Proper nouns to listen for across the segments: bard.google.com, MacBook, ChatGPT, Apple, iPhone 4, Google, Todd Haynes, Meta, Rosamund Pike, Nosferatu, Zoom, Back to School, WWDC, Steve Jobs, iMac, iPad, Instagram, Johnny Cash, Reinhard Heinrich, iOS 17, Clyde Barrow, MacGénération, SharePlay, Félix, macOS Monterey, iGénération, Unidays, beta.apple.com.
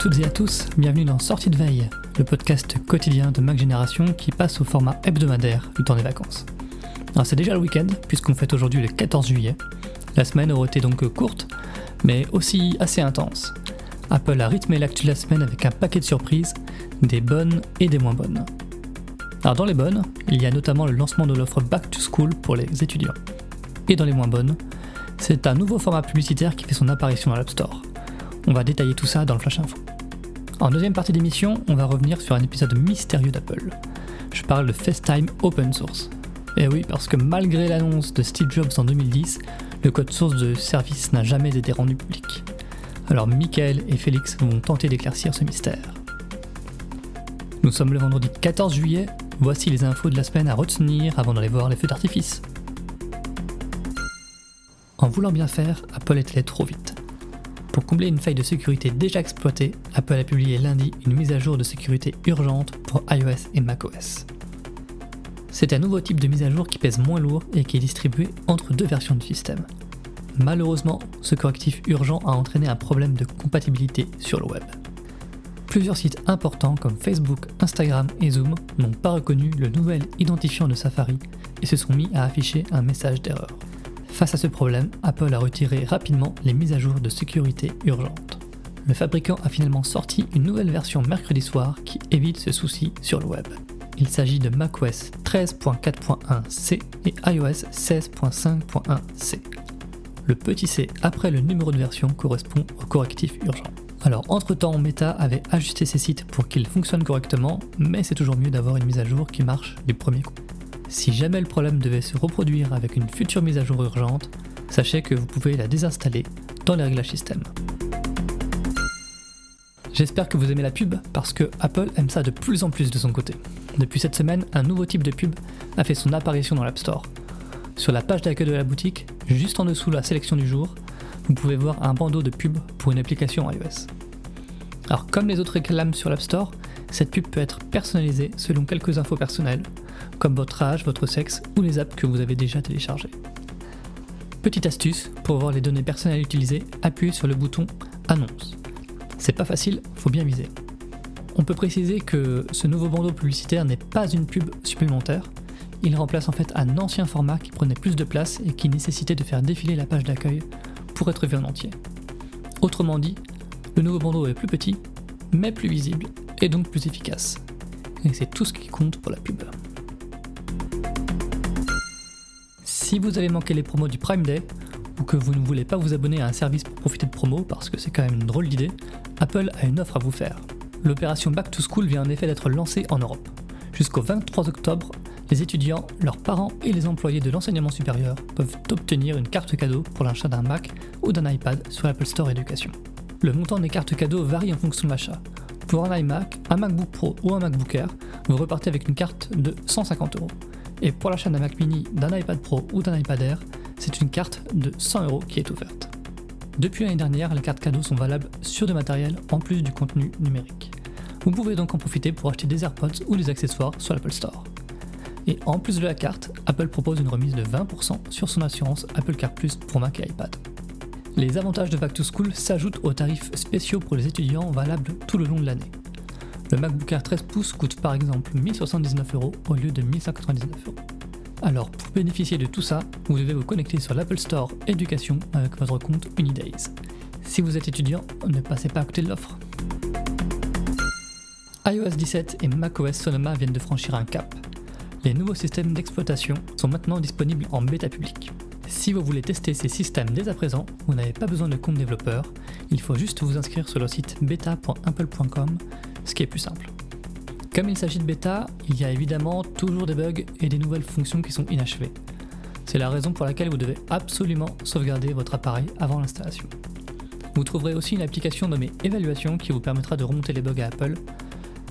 toutes et à tous, bienvenue dans Sortie de Veille, le podcast quotidien de MacGénération qui passe au format hebdomadaire du temps des vacances. Alors c'est déjà le week-end, puisqu'on fête aujourd'hui le 14 juillet. La semaine aurait été donc courte, mais aussi assez intense. Apple a rythmé l'actu de la semaine avec un paquet de surprises, des bonnes et des moins bonnes. Alors dans les bonnes, il y a notamment le lancement de l'offre Back to School pour les étudiants. Et dans les moins bonnes, c'est un nouveau format publicitaire qui fait son apparition dans l'App Store. On va détailler tout ça dans le Flash Info. En deuxième partie d'émission, on va revenir sur un épisode mystérieux d'Apple. Je parle de FaceTime Open Source. Et oui, parce que malgré l'annonce de Steve Jobs en 2010, le code source de service n'a jamais été rendu public. Alors Mickaël et Félix vont tenter d'éclaircir ce mystère. Nous sommes le vendredi 14 juillet, voici les infos de la semaine à retenir avant d'aller voir les feux d'artifice. En voulant bien faire, Apple est allé trop vite. Pour combler une faille de sécurité déjà exploitée, Apple a publié lundi une mise à jour de sécurité urgente pour iOS et macOS. C'est un nouveau type de mise à jour qui pèse moins lourd et qui est distribué entre deux versions du système. Malheureusement, ce correctif urgent a entraîné un problème de compatibilité sur le web. Plusieurs sites importants comme Facebook, Instagram et Zoom n'ont pas reconnu le nouvel identifiant de Safari et se sont mis à afficher un message d'erreur. Face à ce problème, Apple a retiré rapidement les mises à jour de sécurité urgentes. Le fabricant a finalement sorti une nouvelle version mercredi soir qui évite ce souci sur le web. Il s'agit de macOS 13.4.1c et iOS 16.5.1c. Le petit c après le numéro de version correspond au correctif urgent. Alors entre-temps, Meta avait ajusté ses sites pour qu'ils fonctionnent correctement, mais c'est toujours mieux d'avoir une mise à jour qui marche du premier coup. Si jamais le problème devait se reproduire avec une future mise à jour urgente, sachez que vous pouvez la désinstaller dans les réglages système. J'espère que vous aimez la pub, parce que Apple aime ça de plus en plus de son côté. Depuis cette semaine, un nouveau type de pub a fait son apparition dans l'App Store. Sur la page d'accueil de la boutique, juste en dessous de la sélection du jour, vous pouvez voir un bandeau de pub pour une application iOS. Alors comme les autres réclames sur l'App Store, cette pub peut être personnalisée selon quelques infos personnelles, comme votre âge, votre sexe ou les apps que vous avez déjà téléchargées. Petite astuce, pour voir les données personnelles utilisées, appuyez sur le bouton « Annonce ». C'est pas facile, faut bien viser. On peut préciser que ce nouveau bandeau publicitaire n'est pas une pub supplémentaire. Il remplace en fait un ancien format qui prenait plus de place et qui nécessitait de faire défiler la page d'accueil pour être vu en entier. Autrement dit, le nouveau bandeau est plus petit, mais plus visible et donc plus efficace. Et c'est tout ce qui compte pour la pub. Si vous avez manqué les promos du Prime Day, ou que vous ne voulez pas vous abonner à un service pour profiter de promos, parce que c'est quand même une drôle d'idée, Apple a une offre à vous faire. L'opération Back to School vient en effet d'être lancée en Europe. Jusqu'au 23 octobre, les étudiants, leurs parents et les employés de l'enseignement supérieur peuvent obtenir une carte cadeau pour l'achat d'un Mac ou d'un iPad sur l'Apple Store Education. Le montant des cartes cadeaux varie en fonction de l'achat. Pour un iMac, un MacBook Pro ou un MacBook Air, vous repartez avec une carte de 150 €. Et pour l'achat d'un Mac Mini, d'un iPad Pro ou d'un iPad Air, c'est une carte de 100 € qui est offerte. Depuis l'année dernière, les cartes cadeaux sont valables sur du matériel en plus du contenu numérique. Vous pouvez donc en profiter pour acheter des AirPods ou des accessoires sur l'Apple Store. Et en plus de la carte, Apple propose une remise de 20% sur son assurance AppleCare+ pour Mac et iPad. Les avantages de Back to School s'ajoutent aux tarifs spéciaux pour les étudiants valables tout le long de l'année. Le MacBook Air 13 pouces coûte par exemple 1079 € au lieu de 1199 €. Alors pour bénéficier de tout ça, vous devez vous connecter sur l'Apple Store Education avec votre compte Unidays. Si vous êtes étudiant, ne passez pas à côté de l'offre. iOS 17 et macOS Sonoma viennent de franchir un cap. Les nouveaux systèmes d'exploitation sont maintenant disponibles en bêta publique. Si vous voulez tester ces systèmes dès à présent, vous n'avez pas besoin de compte développeur, il faut juste vous inscrire sur leur site beta.apple.com, ce qui est plus simple. Comme il s'agit de bêta, il y a évidemment toujours des bugs et des nouvelles fonctions qui sont inachevées. C'est la raison pour laquelle vous devez absolument sauvegarder votre appareil avant l'installation. Vous trouverez aussi une application nommée Évaluation qui vous permettra de remonter les bugs à Apple,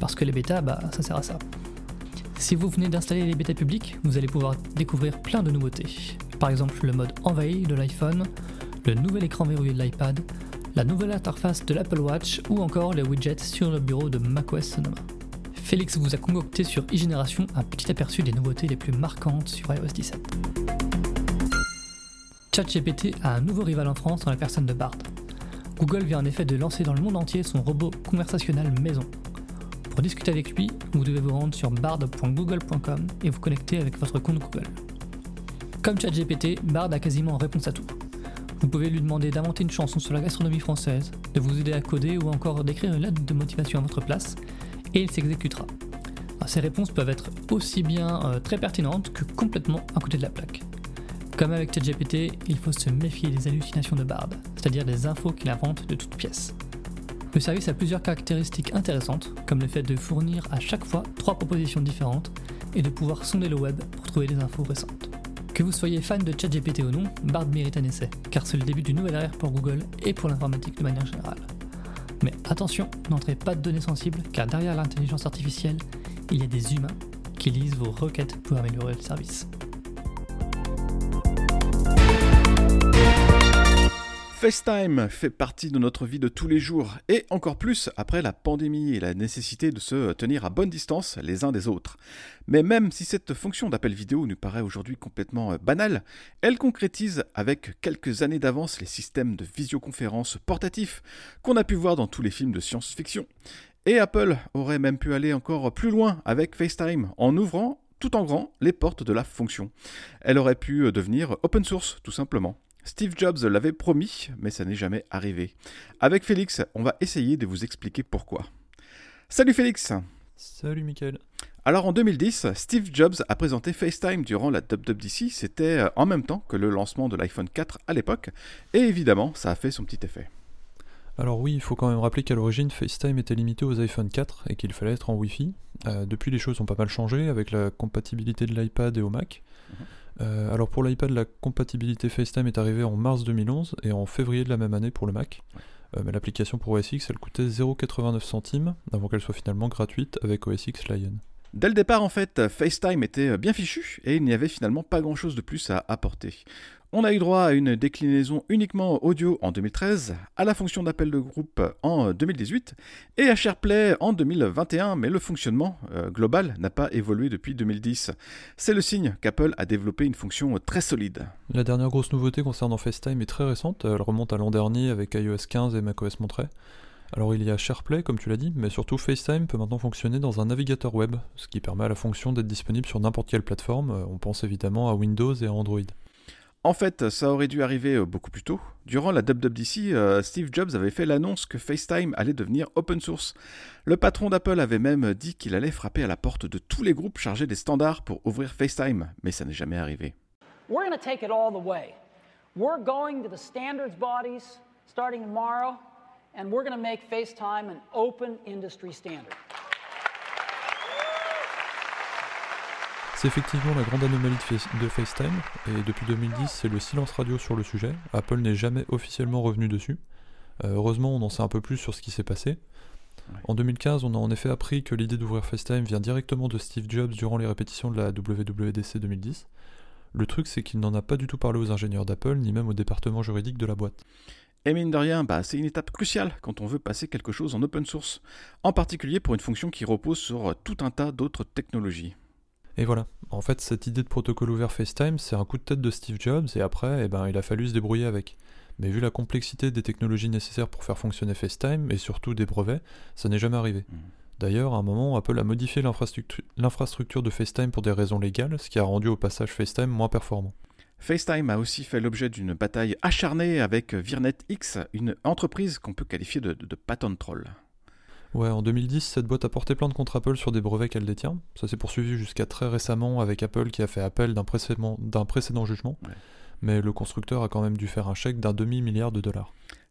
parce que les bêtas, ça sert à ça. Si vous venez d'installer les bêtas publiques, vous allez pouvoir découvrir plein de nouveautés. Par exemple le mode envahi de l'iPhone, le nouvel écran verrouillé de l'iPad, la nouvelle interface de l'Apple Watch ou encore les widgets sur le bureau de macOS Sonoma. Félix vous a concocté sur iGénération un petit aperçu des nouveautés les plus marquantes sur iOS 17. ChatGPT a un nouveau rival en France dans la personne de Bard. Google vient en effet de lancer dans le monde entier son robot conversationnel maison. Pour discuter avec lui, vous devez vous rendre sur bard.google.com et vous connecter avec votre compte Google. Comme ChatGPT, Bard a quasiment réponse à tout. Vous pouvez lui demander d'inventer une chanson sur la gastronomie française, de vous aider à coder ou encore d'écrire une lettre de motivation à votre place, et il s'exécutera. Alors, ces réponses peuvent être aussi bien très pertinentes que complètement à côté de la plaque. Comme avec ChatGPT, il faut se méfier des hallucinations de Bard, c'est-à-dire des infos qu'il invente de toutes pièces. Le service a plusieurs caractéristiques intéressantes, comme le fait de fournir à chaque fois 3 propositions différentes et de pouvoir sonder le web pour trouver des infos récentes. Que vous soyez fan de ChatGPT ou non, Bard mérite un essai, car c'est le début d'une nouvelle ère pour Google et pour l'informatique de manière générale. Mais attention, n'entrez pas de données sensibles, car derrière l'intelligence artificielle, il y a des humains qui lisent vos requêtes pour améliorer le service. FaceTime fait partie de notre vie de tous les jours, et encore plus après la pandémie et la nécessité de se tenir à bonne distance les uns des autres. Mais même si cette fonction d'appel vidéo nous paraît aujourd'hui complètement banale, elle concrétise avec quelques années d'avance les systèmes de visioconférence portatifs qu'on a pu voir dans tous les films de science-fiction. Et Apple aurait même pu aller encore plus loin avec FaceTime en ouvrant tout en grand les portes de la fonction. Elle aurait pu devenir open source tout simplement. Steve Jobs l'avait promis, mais ça n'est jamais arrivé. Avec Félix, on va essayer de vous expliquer pourquoi. Salut Félix! Salut Mickaël! Alors en 2010, Steve Jobs a présenté FaceTime durant la WWDC, c'était en même temps que le lancement de l'iPhone 4 à l'époque, et évidemment, ça a fait son petit effet. Alors oui, il faut quand même rappeler qu'à l'origine, FaceTime était limité aux iPhone 4 et qu'il fallait être en Wi-Fi. Depuis, les choses ont pas mal changé avec la compatibilité de l'iPad et au Mac. Alors pour l'iPad, la compatibilité FaceTime est arrivée en mars 2011 et en février de la même année pour le Mac. Mais l'application pour OSX, elle coûtait 0,89 centimes avant qu'elle soit finalement gratuite avec OSX Lion. Dès le départ, en fait, FaceTime était bien fichu et il n'y avait finalement pas grand-chose de plus à apporter. On a eu droit à une déclinaison uniquement audio en 2013, à la fonction d'appel de groupe en 2018 et à SharePlay en 2021, mais le fonctionnement global n'a pas évolué depuis 2010. C'est le signe qu'Apple a développé une fonction très solide. La dernière grosse nouveauté concernant FaceTime est très récente, elle remonte à l'an dernier avec iOS 15 et macOS Monterey. Alors il y a SharePlay, comme tu l'as dit, mais surtout FaceTime peut maintenant fonctionner dans un navigateur web, ce qui permet à la fonction d'être disponible sur n'importe quelle plateforme, on pense évidemment à Windows et à Android. En fait, ça aurait dû arriver beaucoup plus tôt. Durant la WWDC, Steve Jobs avait fait l'annonce que FaceTime allait devenir open source. Le patron d'Apple avait même dit qu'il allait frapper à la porte de tous les groupes chargés des standards pour ouvrir FaceTime, mais ça n'est jamais arrivé. We're going to take it all the way. We're going to the standards bodies starting tomorrow. And we're going to make FaceTime an open industry standard. C'est effectivement la grande anomalie de FaceTime, et depuis 2010, c'est le silence radio sur le sujet. Apple n'est jamais officiellement revenu dessus. Heureusement, on en sait un peu plus sur ce qui s'est passé. En 2015, on a en effet appris que l'idée d'ouvrir FaceTime vient directement de Steve Jobs durant les répétitions de la WWDC 2010. Le truc, c'est qu'il n'en a pas du tout parlé aux ingénieurs d'Apple, ni même au département juridique de la boîte. Et mine de rien, c'est une étape cruciale quand on veut passer quelque chose en open source, en particulier pour une fonction qui repose sur tout un tas d'autres technologies. Et voilà, en fait cette idée de protocole ouvert FaceTime, c'est un coup de tête de Steve Jobs et après, il a fallu se débrouiller avec. Mais vu la complexité des technologies nécessaires pour faire fonctionner FaceTime, et surtout des brevets, ça n'est jamais arrivé. D'ailleurs, à un moment, Apple a modifié l'infrastructure de FaceTime pour des raisons légales, ce qui a rendu au passage FaceTime moins performant. FaceTime a aussi fait l'objet d'une bataille acharnée avec VirnetX, une entreprise qu'on peut qualifier de patent troll. Ouais, en 2010, cette boîte a porté plainte contre Apple sur des brevets qu'elle détient. Ça s'est poursuivi jusqu'à très récemment avec Apple qui a fait appel d'un précédent jugement. Ouais. Mais le constructeur a quand même dû faire un chèque d'un $500 million.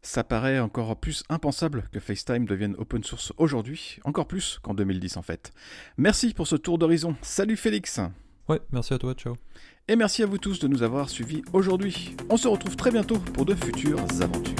Ça paraît encore plus impensable que FaceTime devienne open source aujourd'hui, encore plus qu'en 2010 en fait. Merci pour ce tour d'horizon. Salut Félix! Ouais, merci à toi, ciao. Et merci à vous tous de nous avoir suivis aujourd'hui. On se retrouve très bientôt pour de futures aventures.